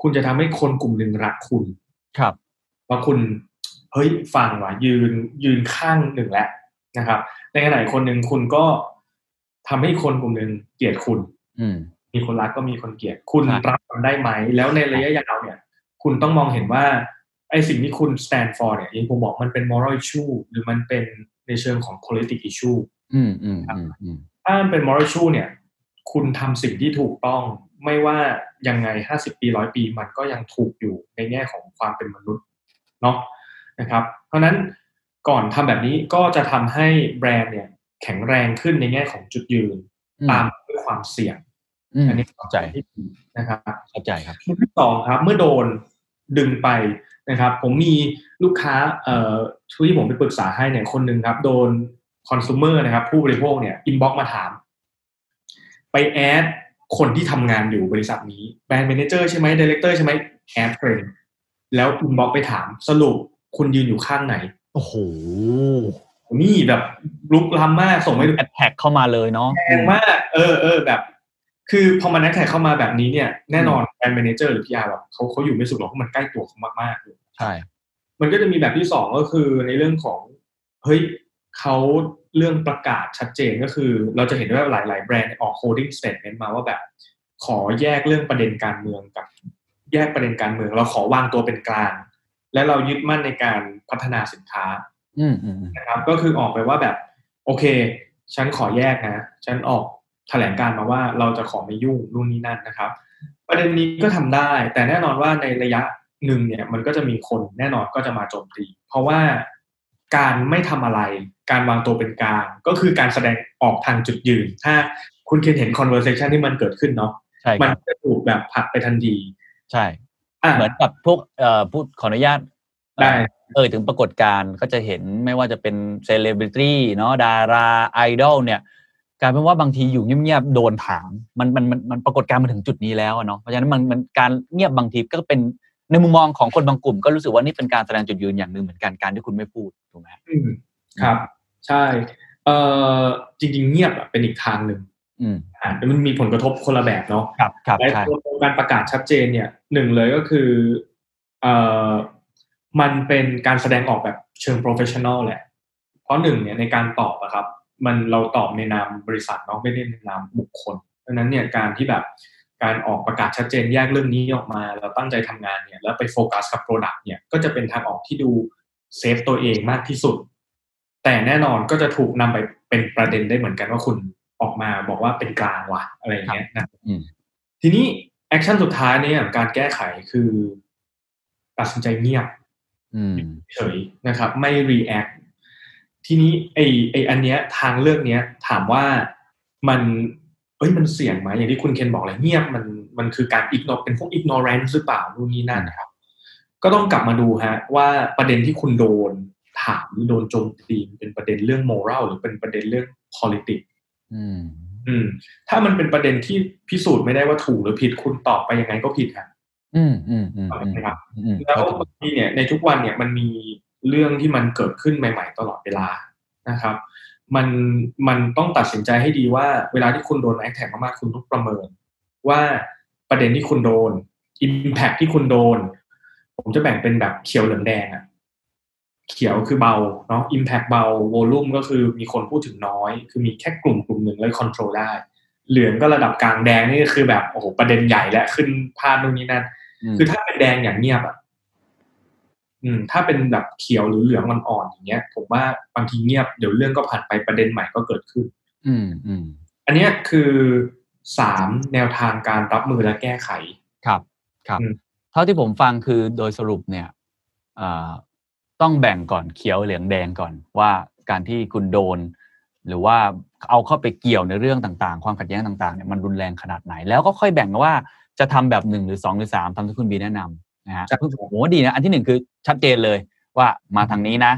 คุณจะทำให้คนกลุ่มหนึ่งรักคุณครับเพราะคุณเฮ้ยฟังว่ะยืนข้างหนึ่งแล้วนะครับในขณะคนหนึ่งคุณก็ทำให้คนกลุ่มหนึ่งเกลียดคุณมีคนรักก็มีคนเกลียดคุณรับมันได้ไหมแล้วในระยะยาวเนี่ยคุณต้องมองเห็นว่าไอ้สิ่งที่คุณ stand for เนี่ยอย่างผมบอกมันเป็น moral issue หรือมันเป็นในเชิงของ political issue ถ้ามันเป็น moral issue เนี่ยคุณทำสิ่งที่ถูกต้องไม่ว่ายังไง50ปี100ปีมันก็ยังถูกอยู่ในแง่ของความเป็นมนุษย์เนาะนะครับเพราะนั้นก่อนทำแบบนี้ก็จะทำให้แบรนด์เนี่ยแข็งแรงขึ้นในแง่ของจุดยืนตามด้วยความเสี่ยงอันนี้เข้าใจนะครับเข้าใจครับข้อที่สองครับเมื่อโดนดึงไปนะครับผมมีลูกค้าที่ผมไปปรึกษาให้เนี่ยคนหนึ่งครับโดนคอน sumer นะครับผู้บริโภคเนี่ยอินบ็อกซ์มาถามไปแอดคนที่ทำงานอยู่บริษัทนี้แบรนด์แมเนเจอร์ใช่ไหมดีเลกเตอร์ใช่ไหมแอดเฟรนแล้วอินบ็อกซ์ไปถามสรุปคุณยืนอยู่ข้างไหนโอ้โห นี่แบบลุกล้ำมากส่งไปแอดแท็กเข้ามาเลยเนาะแรงมากแบบคือพอมันแอดแท็กเข้ามาแบบนี้เนี่ยแน่นอนแบรนด์แมเนเจอร์หรือ PR แบบเขาอยู่ไม่สุขหรอกเพราะมันใกล้ตัวเขามากๆเลยใช่มันก็จะมีแบบที่สองก็คือในเรื่องของเฮ้ยเขาเรื่องประกาศชัดเจนก็คือเราจะเห็นว่าหลายๆแบรนด์ออกโฮลดิ้งสเตทเมนต์มาว่าแบบขอแยกเรื่องประเด็นการเมืองกับแยกประเด็นการเมืองเราขอวางตัวเป็นกลางและเรายึดมั่นในการพัฒนาสินค้านะครับก็คือออกไปว่าแบบโอเคฉันขอแยกนะฉันออกแถลงการมาว่าเราจะขอไม่ยุ่งนู่นนี่นั่นนะครับประเด็นนี้ก็ทำได้แต่แน่นอนว่าในระยะหนึ่งเนี่ยมันก็จะมีคนแน่นอนก็จะมาโจมตีเพราะว่าการไม่ทำอะไรการวางตัวเป็นกลางก็คือการแสดงออกทางจุดยืนถ้าคุณเห็น conversation ที่มันเกิดขึ้นเนาะมันจะถูกแบบผลักไปทันทีใช่เหมือนกับพวกพูดขออนุญาตได้ถึงปรากฏการณ์ก็จะเห็นไม่ว่าจะเป็นเซเลบริตี้เนาะดาราไอดอลเนี่ยกลายเป็นว่าบางทีอยู่เงียบๆโดนถามมันปรากฏการณ์มาถึงจุดนี้แล้วเนาะเพราะฉะนั้นมันการเงียบบางทีก็เป็นในมุมมองของคนบางกลุ่มก็รู้สึกว่านี่เป็นการแสดงจุดยืนอย่างนึงเหมือนกันการที่คุณไม่พูดถูกไหมครับใช่จริงๆเงียบเป็นอีกทางนึงมันมีผลกระทบคนละแบบเนาะครับและการประกาศชัดเจนเนี่ยหนึ่งเลยก็คือมันเป็นการแสดงออกแบบเชิง professional แหละเพราะหนึ่งเนี่ยในการตอบอะครับมันเราตอบในนามบริษัทเนาะไม่ได้ในนามบุคคลเพราะนั้นเนี่ยการที่แบบการออกประกาศชัดเจนแยกเรื่องนี้ออกมาเราตั้งใจทำงานเนี่ยแล้วไปโฟกัสกับ product เนี่ยก็จะเป็นทางออกที่ดูเซฟตัวเองมากที่สุดแต่แน่นอนก็จะถูกนำไปเป็นประเด็นได้เหมือนกันว่าคุณออกมาบอกว่าเป็นกลางว่ะอะไรอย่างเงี้ยนะทีนี้แอคชั่นสุดท้ายเนี่ยการแก้ไขคือตัดสินใจเงียบเฉยนะครับไม่ react ทีนี้ไออันเนี้ยทางเลือกเนี้ยถามว่ามันเสี่ยงไหมอย่างที่คุณเคนบอกเลยเงียบมันคือการ ignore เป็นพวก ignorance หรือเปล่านู่นนี่นั่นนะครับก็ต้องกลับมาดูฮะว่าประเด็นที่คุณโดนถามหรือโดนโจมตีเป็นประเด็นเรื่อง moral หรือเป็นประเด็นเรื่อง politicsถ้ามันเป็นประเด็นที่พิสูจน์ไม่ได้ว่าถูกหรือผิดคุณตอบไปยังไงก็ผิดครับนะครับแล้วบางทีเนี่ยในทุกวันเนี่ยมันมีเรื่องที่มันเกิดขึ้นใหม่ๆตลอดเวลานะครับมันต้องตัดสินใจให้ดีว่าเวลาที่คุณโดนแอคแท็กมากๆคุณต้องประเมินว่าประเด็นที่คุณโดน impact ที่คุณโดนผมจะแบ่งเป็นแบบเขียวเหลืองแดงอ่ะเขียวคือเบาเนาะ impact เบา volume ก็คือมีคนพูดถึงน้อยคือมีแค่กลุ่มนึงแล้วคอนโทรลได้เหลืองก็ระดับกลางแดงนี่คือแบบโอ้โหประเด็นใหญ่และขึ้นพาดนู่นนี่นั่นคือถ้าเป็นแดงอย่างเงียบอ่ะถ้าเป็นแบบเขียวหรือเหลืองอ่อนๆอย่างเงี้ยผมว่าบางทีเงียบเดี๋ยวเรื่องก็ผ่านไปประเด็นใหม่ก็เกิดขึ้นอันนี้คือ3แนวทางการรับมือและแก้ไขครับครับเท่าที่ผมฟังคือโดยสรุปเนี่ยต้องแบ่งก่อนเขียวเหลืองแดงก่อนว่าการที่คุณโดนหรือว่าเอาเข้าไปเกี่ยวในเรื่องต่างๆความขัดแย้งต่างๆเนี่ยมันรุนแรงขนาดไหนแล้วก็ค่อยแบ่งว่าจะทำแบบ1หรือ2หรือ3ตามที่คุณบีแนะนำนะฮะโอ้โหดีนะอันที่1คือชัดเจนเลยว่ามาทางนี้นะ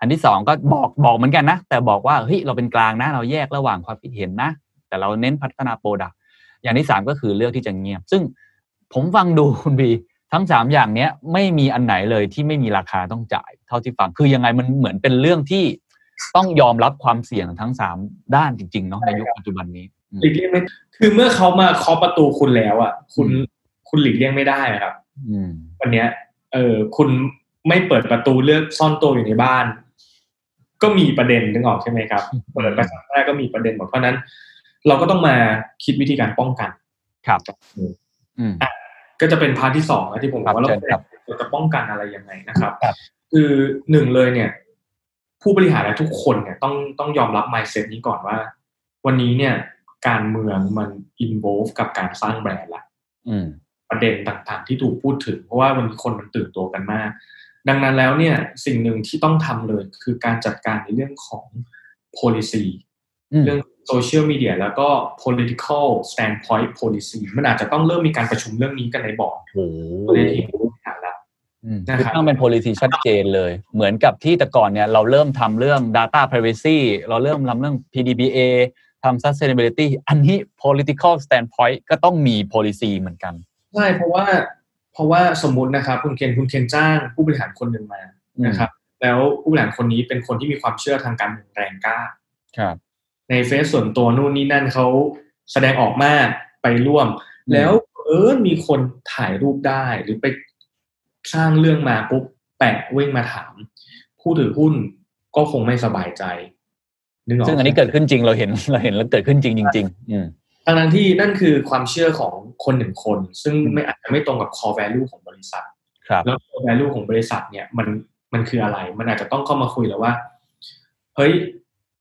อันที่2ก็บอกเหมือนกันนะแต่บอกว่าเฮ้ยเราเป็นกลางนะเราแยกระหว่างความคิดเห็นนะแต่เราเน้นพัฒนาโปรดักต์อย่างที่3ก็คือเลือกที่จะเงียบซึ่งผมฟังดูคุณบีทั้ง3อย่างเนี้ยไม่มีอันไหนเลยที่ไม่มีราคาต้องจ่ายเท่าที่ฟังคือยังไงมันเหมือนเป็นเรื่องที่ต้องยอมรับความเสี่ยงทั้ง3ด้านจริงๆเนาะในยุคปัจจุบันนี้หลีกเลี่ยงไม่คือเมื่อเขามาเคาะประตูคุณแล้วอ่ะคุณหลีกเลี่ยงไม่ได้ครับวันเนี้ยคุณไม่เปิดประตูเลือกซ่อนตัวอยู่ในบ้านก็มีประเด็นนึกออกใช่มั้ยครับเปิดไปครั้งแรกก็มีประเด็นหมดเพราะนั้นเราก็ต้องมาคิดวิธีการป้องกันครับก็จะเป็นพาร์ทที่2นะที่ผมบอกว่าเราจะป้องกันอะไรยังไงนะครับคือ1เลยเนี่ยผู้บริหารและทุกคนเนี่ยต้องยอมรับ mindset นี้ก่อนว่าวันนี้เนี่ยการเมืองมัน involve กับการสร้างแบรนด์ละประเด็นต่างๆที่ถูกพูดถึงเพราะว่าวันนี้คนมันตื่นตัวกันมากดังนั้นแล้วเนี่ยสิ่งหนึ่งที่ต้องทำเลยคือการจัดการในเรื่องของ policy เรื่อง social media แล้วก็ political standpoint policy มันอาจจะต้องเริ่มมีการประชุมเรื่องนี้กันในบอร์ดตัวเลขที่ผู้บริหารละคือต้องเป็น policy ชัดเจนเลยเหมือนกับที่แต่ก่อนเนี่ยเราเริ่มทำเรื่อง data privacy เราเริ่มทำเรื่อง PDPA ทำ sustainability อันนี้ political standpoint ก็ต้องมี policy เหมือนกันใช่เพราะว่าสมมุตินะครับคุณเคนจ้างผู้บริหารคนหนึ่งมานะครับ แล้วผู้บริหารคนนี้เป็นคนที่มีความเชื่อทางการเมืองแรงกล้าครับในเฟซส่วนตัวนู่นนี่นั่นเขาแสดงออกมากไปร่วมแล้วมีคนถ่ายรูปได้หรือไปสร้างเรื่องมาปุ๊บแปะเว้งมาถามผู้ถือหุ้นก็คงไม่สบายใจนึกออกซึ่งอันนี้เกิดขึ้นจริงเราเห็นแล้วเกิดขึ้นจริงจริงทั้งที่นั่นคือความเชื่อของคนหนึ่งคนซึ่งไม่อาจจะไม่ตรงกับ core value ของบริษัทแล้ว core value ของบริษัทเนี่ยมันคืออะไรมันอาจจะต้องเข้ามาคุยแล้วว่าเฮ้ย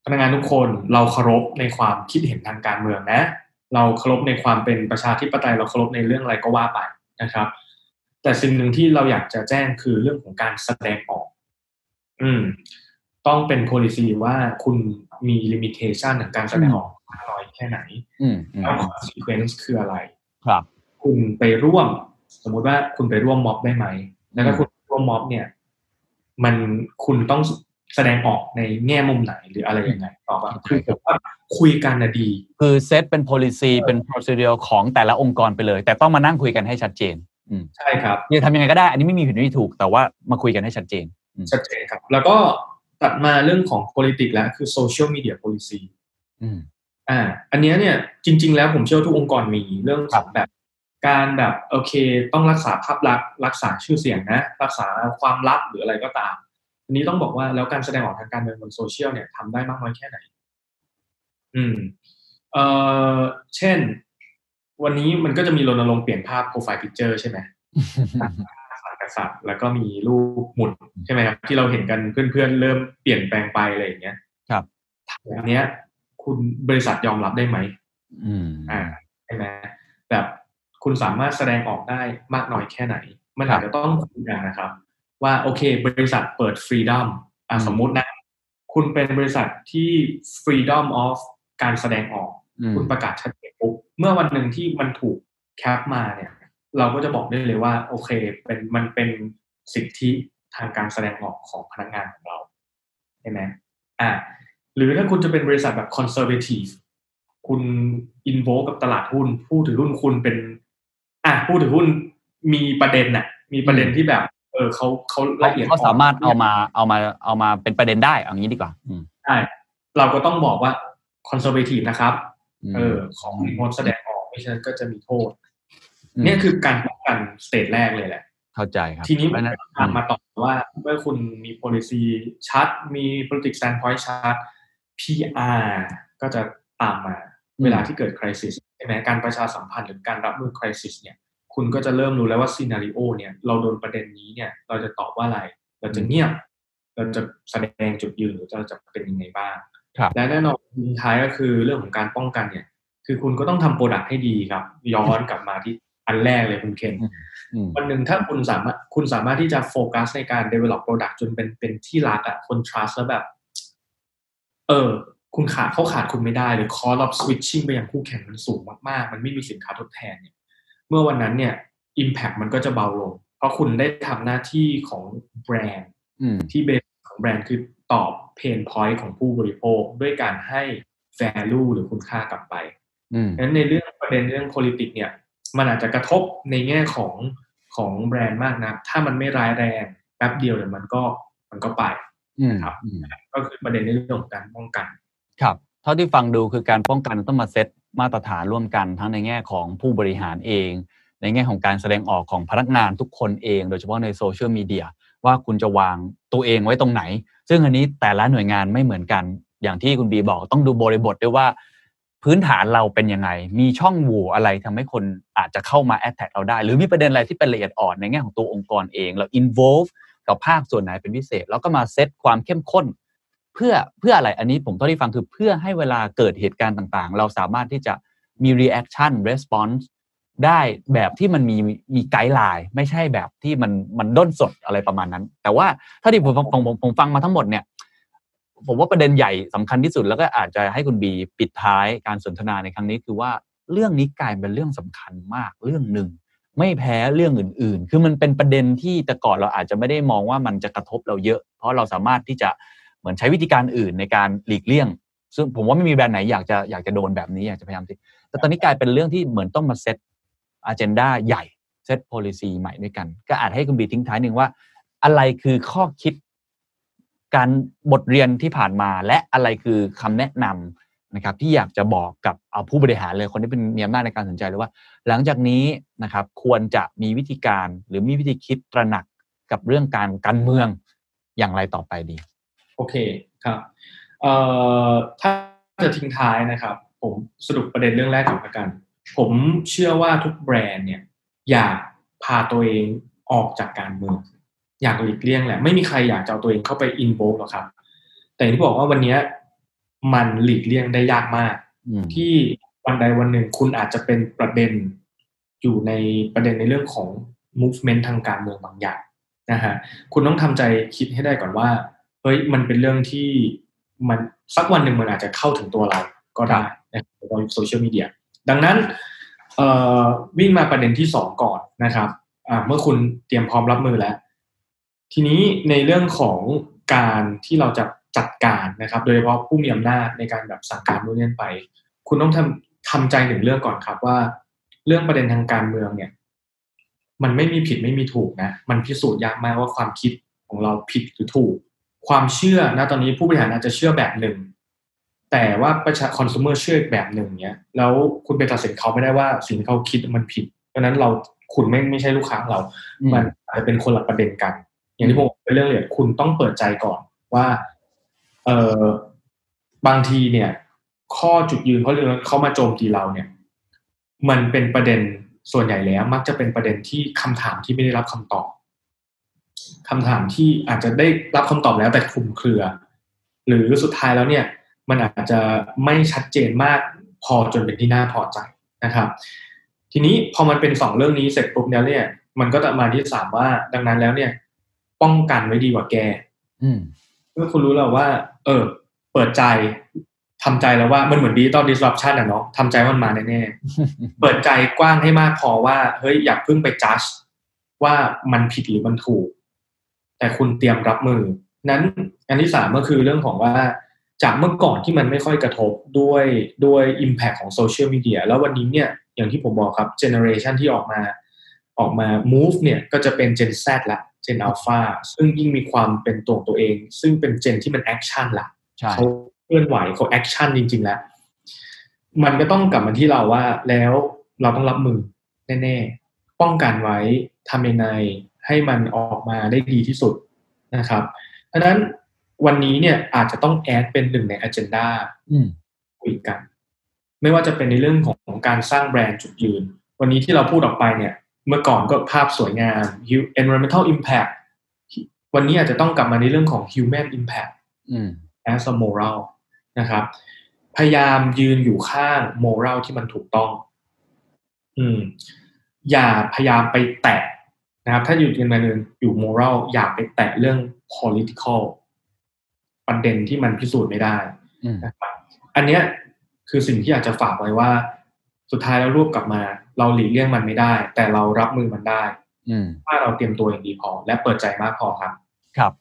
พนักงานทุกคนเราเคารพในความคิดเห็นทางการเมืองนะเราเคารพในความเป็นประชาธิปไตยเราเคารพในเรื่องอะไรก็ว่าไปนะครับแต่สิ่งหนึ่งที่เราอยากจะแจ้งคือเรื่องของการแสดงออกต้องเป็น policy ว่าคุณมี limitation ในการแสดงออกมากน้อยแค่ไหนแล้ว consequence คืออะไรครับคุณไปร่วมสมมุติว่าคุณไปร่วมม็อบได้ไหมแล้วถ้าคุณร่วมม็อบเนี่ยมันคุณต้องแสดงออกในแง่มุมไหนหรืออะไรยังไงต่อไปคือแบบว่าคุยกันนะดีคือเซตเป็น policy เป็น procedure ของแต่ละองค์กรไปเลยแต่ต้องมานั่งคุยกันให้ชัดเจนใช่ครับเนี่ยทำยังไงก็ได้อันนี้ไม่มีผิดไม่ถูกแต่ว่ามาคุยกันให้ชัดเจนชัดเจนครับแล้วก็ตัดมาเรื่องของ politics แล้วคือ social media policy อันนี้เนี่ยจริงๆแล้วผมเชื่อทุกองค์กรมีเรื่องของแบบการแบบโอเคต้องรักษาภาพลักษณ์รักษาชื่อเสียงนะรักษาความลับหรืออะไรก็ตามอันนี้ต้องบอกว่าแล้วการแสดงออกทางการเมืองบนโซเชียลเนี่ยทำได้มากน้อยแค่ไหนเช่นวันนี้มันก็จะมีรณรงค์เปลี่ยนภาพโปรไฟล์พิกเจอร์ใช่ไหมแล้วก็มีรูปหมุนใช่ไหมครับที่เราเห็นกันเพื่อนๆเริ่มเปลี่ยนแปลงไปอะไรอย่างเงี้ยครับอันเนี้ยคุณบริษัทยอมรับได้ไหมใช่ไหมแบบคุณสามารถแสดงออกได้มากน้อยแค่ไหนมันอาจจะต้องคุยกันนะครับว่าโอเคบริษัทเปิด freedom สมมุตินะคุณเป็นบริษัทที่ freedom of การแสดงออกคุณประกาศชัดเจนปุ๊บเมื่อวันหนึ่งที่มันถูกแคปมาเนี่ยเราก็จะบอกได้เลยว่าโอเคมันเป็นสิทธิทางการแสดงออกของพนักงานของเราใช่ไหมหรือถ้าคุณจะเป็นบริษัทแบบ conservative คุณอินโวกับตลาดหุ้นผู้ถือหุ้นคุณเป็นผู้ถือหุ้นมีประเด็นน่ะมีประเด็นที่แบบเขาละเอียดเขาสามารถเอามาเป็นประเด็นได้อย่างนี้ดีกว่าใช่เราก็ต้องบอกว่า conservative นะครับของงดแสดงออกไม่ใช่ก็จะมีโทษนี่คือการป้องกันสเตจแรกเลยแหละเข้าใจครับทีนี้มันมาต่อว่าเมื่อคุณมี policy ชัดมี politics standpoint ชัด PR ก็จะตามมาเวลาที่เกิด crisis ใช่ไหมการประชาสัมพันธ์หรือการรับมือ crisis เนี่ยคุณก็จะเริ่มรู้แล้วว่า scenario เนี่ยเราโดนประเด็นนี้เนี่ยเราจะตอบว่าอะไรเราจะเงียบเราจะแสดงจุดยืนหรือเราจะเป็นยังไงบ้างและแน่นอนท้ายก็คือเรื่องของการป้องกันเนี่ยคือคุณก็ต้องทำ product ให้ดีครับย้อนกลับมาที่อันแรกเลยคุณเคนวันหนึ่งถ้าคุณสามารถที่จะโฟกัสในการ develop product จนเป็นที่รักอ่ะคน trust แล้วแบบคุณเขาขาดคุณไม่ได้หรือ cost of switching ไปยังคู่แข่งมันสูงมากๆมันไม่มีสินค้าทดแทนเนี่ยเมื่อวันนั้นเนี่ย impact มันก็จะเบาลงเพราะคุณได้ทำหน้าที่ของแบรนด์ที่เบสของแบรนด์คือตอบ pain point ของผู้บริโภคด้วยการให้ value หรือคุณค่ากลับไปดังนั้นในเรื่องประเด็นเรื่อง politics เนี่ยมันอาจจะกระทบในแง่ของแบรนด์มากนะถ้ามันไม่ร้ายแรงแป๊บเดียวเดี๋ยวมันก็ไปนะครับก็คือประเด็นในเรื่องของการป้องกันครับเท่าที่ฟังดูคือการป้องกันต้องมาเซตมาตรฐานร่วมกันทั้งในแง่ของผู้บริหารเองในแง่ของการแสดงออกของพนักงานทุกคนเองโดยเฉพาะในโซเชียลมีเดียว่าคุณจะวางตัวเองไว้ตรงไหนซึ่งอันนี้แต่ละหน่วยงานไม่เหมือนกันอย่างที่คุณบีบอกต้องดูบริบทด้วยว่าพื้นฐานเราเป็นยังไงมีช่องโหว่อะไรทำให้คนอาจจะเข้ามาแอทแทคเราได้หรือมีประเด็นอะไรที่เป็นละเอียดอ่อนในแง่ของตัวองค์กรเองเราอินโวลฟ์กับภาคส่วนไหนเป็นพิเศษแล้วก็มาเซตความเข้มข้นเพื่ออะไรอันนี้ผมเท่าที่ฟังคือเพื่อให้เวลาเกิดเหตุการณ์ต่างๆเราสามารถที่จะมีรีแอคชั่นรีสปอนส์ได้แบบที่มันมีไกด์ไลน์ไม่ใช่แบบที่มันด้นสดอะไรประมาณนั้นแต่ว่าถ้าที่ผมฟังมาทั้งหมดเนี่ยผมว่าประเด็นใหญ่สำคัญที่สุดแล้วก็อาจจะให้คุณบีปิดท้ายการสนทนาในครั้งนี้คือว่าเรื่องนี้กลายเป็นเรื่องสำคัญมากเรื่องหนึ่งไม่แพ้เรื่องอื่นๆคือมันเป็นประเด็นที่แต่ก่อนเราอาจจะไม่ได้มองว่ามันจะกระทบเราเยอะเพราะเราสามารถที่จะเหมือนใช้วิธีการอื่นในการหลีกเลี่ยงซึ่งผมว่าไม่มีแบรนด์ไหนอยากจะโดนแบบนี้อยากจะพยายามที่แต่ตอนนี้กลายเป็นเรื่องที่เหมือนต้องมาเซตอเจนดาใหญ่เซตโพลิซีใหม่ด้วยกันก็อาจให้คุณบีทิ้งท้ายนึงว่าอะไรคือข้อคิด การบทเรียนที่ผ่านมาและอะไรคือคำแนะนำนะครับที่อยากจะบอกกับเอาผู้บริหารเลยคนที่เป็นมีอำนาจในการตัดสินใจเลยว่าหลังจากนี้นะครับควรจะมีวิธีการหรือมีวิธีคิดตระหนักกับเรื่องการเมืองอย่างไรต่อไปดีโอเคครับถ้าจะทิ้งท้ายนะครับผมสรุปประเด็นเรื่องแรกก่อนละกันผมเชื่อว่าทุกแบรนด์เนี่ยอยากพาตัวเองออกจากการเมืองอยากหลีกเลี่ยงแหละไม่มีใครอยากจะเอาตัวเองเข้าไปอินโวล์ฟหรอกครับแต่ที่บอกว่าวันนี้มันหลีกเลี่ยงได้ยากมากที่วันใดวันหนึ่งคุณอาจจะเป็นประเด็นอยู่ในประเด็นในเรื่องของ movement ทางการเมืองบางอย่างนะฮะคุณต้องทำใจคิดให้ได้ก่อนว่าเฮ้ยมันเป็นเรื่องที่มันสักวันหนึ่งมันอาจจะเข้าถึงตัวเราก็ได้นะเราอยู่โซเชียลมีเดียดังนั้นวิ่งมาประเด็นที่สองก่อนนะครับเมื่อคุณเตรียมพร้อมรับมือแล้วทีนี้ในเรื่องของการที่เราจะจัดการนะครับโดยเฉพาะผู้มีอำนาจในการแบบสั่งการนู่นนี่ไปคุณต้องทำใจหนึ่งเรื่องก่อนครับว่าเรื่องประเด็นทางการเมืองเนี่ยมันไม่มีผิดไม่มีถูกนะมันพิสูจน์ยากมากว่าความคิดของเราผิดหรือถูกความเชื่อนะตอนนี้ผู้บริหารอาจจะเชื่อแบบหนึ่งแต่ว่าประชาคอน sumer เชื่ออีกแบบหนึ่งเนี่ยแล้วคุณไปตัดสินเขาไม่ได้ว่าสิ่งที่เขาคิดมันผิดเพราะนั้นเราคุณไม่ใช่ลูกค้าเรามันอาจจะเป็นคนละประเด็นกันอย่างที่ผมเป็นเรื่องเลยคุณต้องเปิดใจก่อนว่าบางทีเนี่ยข้อจุดยืนเขามาโจมตีเราเนี่ยมันเป็นประเด็นส่วนใหญ่แล้วมักจะเป็นประเด็นที่คำถามที่ไม่ได้รับคำตอบคำถามที่อาจจะได้รับคำตอบแล้วแต่คลุมเครือหรือสุดท้ายแล้วเนี่ยมันอาจจะไม่ชัดเจนมากพอจนเป็นที่น่าพอใจนะครับทีนี้พอมันเป็นสองเรื่องนี้เสร็จปุ๊บแล้วเนี่ยมันก็จะมาที่สามว่าดังนั้นแล้วเนี่ยป้องกันไว้ดีกว่าแกเมื่อคุณรู้แล้วว่าเปิดใจทำใจแล้วว่ามันเหมือนดิจิตอลดิสรัปชันอ่ะเนาะทำใจมันมาแน่ๆ เปิดใจกว้างให้มากพอว่าเฮ้ยอย่าเพิ่งไปจัดว่ามันผิดหรือมันถูกแต่คุณเตรียมรับมือนั้นอันที่สามก็คือเรื่องของว่าจากเมื่อก่อนที่มันไม่ค่อยกระทบด้วย impact ของโซเชียลมีเดียแล้ววันนี้เนี่ยอย่างที่ผมบอกครับเจเนอเรชันที่ออกมา move เนี่ยก็จะเป็น Gen Z ละ Gen Alpha ซึ่งยิ่งมีความเป็นตัวเองซึ่งเป็น Gen ที่มัน action ละเขาเคลื่อนไหวเขา action จริงๆแล้วมันก็ต้องกลับมาที่เราว่าแล้วเราต้องรับมือแน่ๆป้องกันไว้ทำยังไงให้มันออกมาได้ดีที่สุดนะครับเพราะฉะนั้นวันนี้เนี่ยอาจจะต้องแอดเป็นหนึ่งใน agenda คุยกันไม่ว่าจะเป็นในเรื่องของการสร้างแบรนด์จุดยืนวันนี้ที่เราพูดออกไปเนี่ยเมื่อก่อนก็ภาพสวยงาม environmental impact วันนี้อาจจะต้องกลับมาในเรื่องของ human impact as a moral นะครับพยายามยืนอยู่ข้าง moral ที่มันถูกต้องอย่าพยายามไปแตะนะครับถ้าอยู่กันมานึงอยู่ moral อย่าไปแตะเรื่อง political ประเด็นที่มันพิสูจน์ไม่ได้นะครับอันเนี้ยคือสิ่งที่อาจจะฝากไว้ว่าสุดท้ายแล้วรวบกลับมาเราหลีกเลี่ยงมันไม่ได้แต่เรารับมือมันได้ถ้าเราเตรียมตัวอย่างดีพอและเปิดใจมากพอครับครับ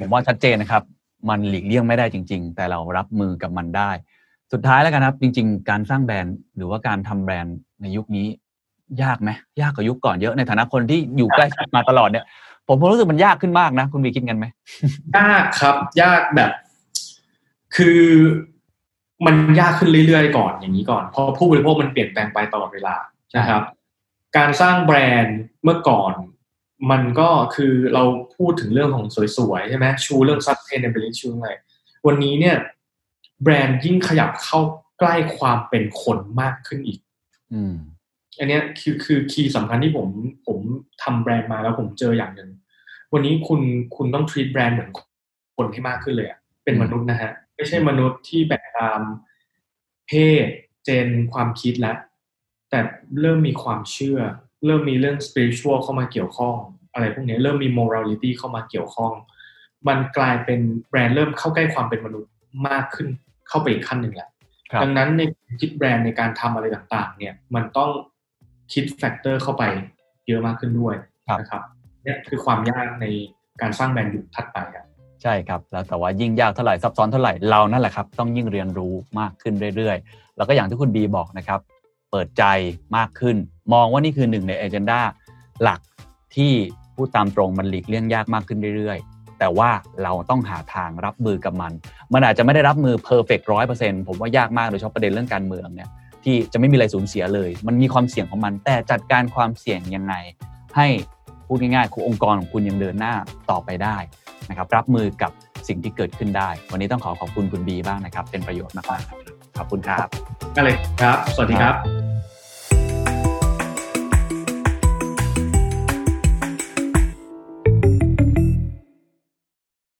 ผมว่าชัดเจนนะครับมันหลีกเลี่ยงไม่ได้จริงๆแต่เรารับมือกับมันได้สุดท้ายแล้วกันครับจริงๆการสร้างแบรนด์หรือว่าการทำแบรนด์ในยุคนี้ยากไหมยากกว่ายุคก่อนเยอะในฐานะคนที่อยู่ใกล้ชิดมาตลอดเนี่ยผมรู้สึกมันยากขึ้นมากนะคุณมีคิดกันไหมยากครับยากแบบคือมันยากขึ้นเรื่อยๆก่อนอย่างนี้ก่อนเพราะผู้บริโภคมันเปลี่ยนแปลงไปตลอดเวลานะครับการสร้างแบรนด์เมื่อก่อนมันก็คือเราพูดถึงเรื่องของสวยๆใช่ไหมชูเรื่อง sustainability ชูอะไรวันนี้เนี่ยแบรนด์ยิ่งขยับเข้าใกล้ความเป็นคนมากขึ้นอีกอันนี้คือคีย์สำคัญที่ผมทำแบรนด์มาแล้วผมเจออย่างนึงวันนี้คุณต้อง treat แบรนด์เหมือนคนให้มากขึ้นเลยอะเป็นมนุษย์นะฮะไม่ใช่มนุษย์ที่แบ่งตามเพศเจนความคิดแล้วแต่เริ่มมีความเชื่อเริ่มมีเรื่อง spiritual เข้ามาเกี่ยวข้องอะไรพวกนี้เริ่มมี morality เข้ามาเกี่ยวข้องมันกลายเป็นแบรนด์เริ่มเข้าใกล้ความเป็นมนุษย์มากขึ้นเข้าไปอีกขั้นหนึ่งแล้วดังนั้นในคิดแบรนด์ในการทำอะไรต่างๆเนี่ยมันต้องคิด factor เข้าไปเยอะมากขึ้นด้วยนะครับนี่คือความยากในการสร้างแบรนด์ยุคถัดไปครับใช่ครับแล้วแต่ว่ายิ่งยากเท่าไหร่ซับซ้อนเท่าไหร่เรานั่นแหละครับต้องยิ่งเรียนรู้มากขึ้นเรื่อยๆแล้วก็อย่างที่คุณบีบอกนะครับเปิดใจมากขึ้นมองว่านี่คือหนึ่งใน agenda หลักที่พูดตามตรงมันหลีกเลี่ยงยากมากขึ้นเรื่อย แต่ว่าเราต้องหาทางรับมือกับมันอาจจะไม่ได้รับมือ perfect 100% ผมว่ายากมากโดยเฉพาะประเด็นเรื่องการเมืองเนี่ยที่จะไม่มีอะไรสูญเสียเลยมันมีความเสี่ยงของมันแต่จัดการความเสี่ยงยังไงให้พูดง่ายๆคือองค์กรของคุณยังเดินหน้าต่อไปได้นะครับรับมือกับสิ่งที่เกิดขึ้นได้วันนี้ต้องขอขอบคุณคุณบีบ้างนะครับเป็นประโยชน์มากๆขอบคุณครับได้เลยครับสวัสดีครับ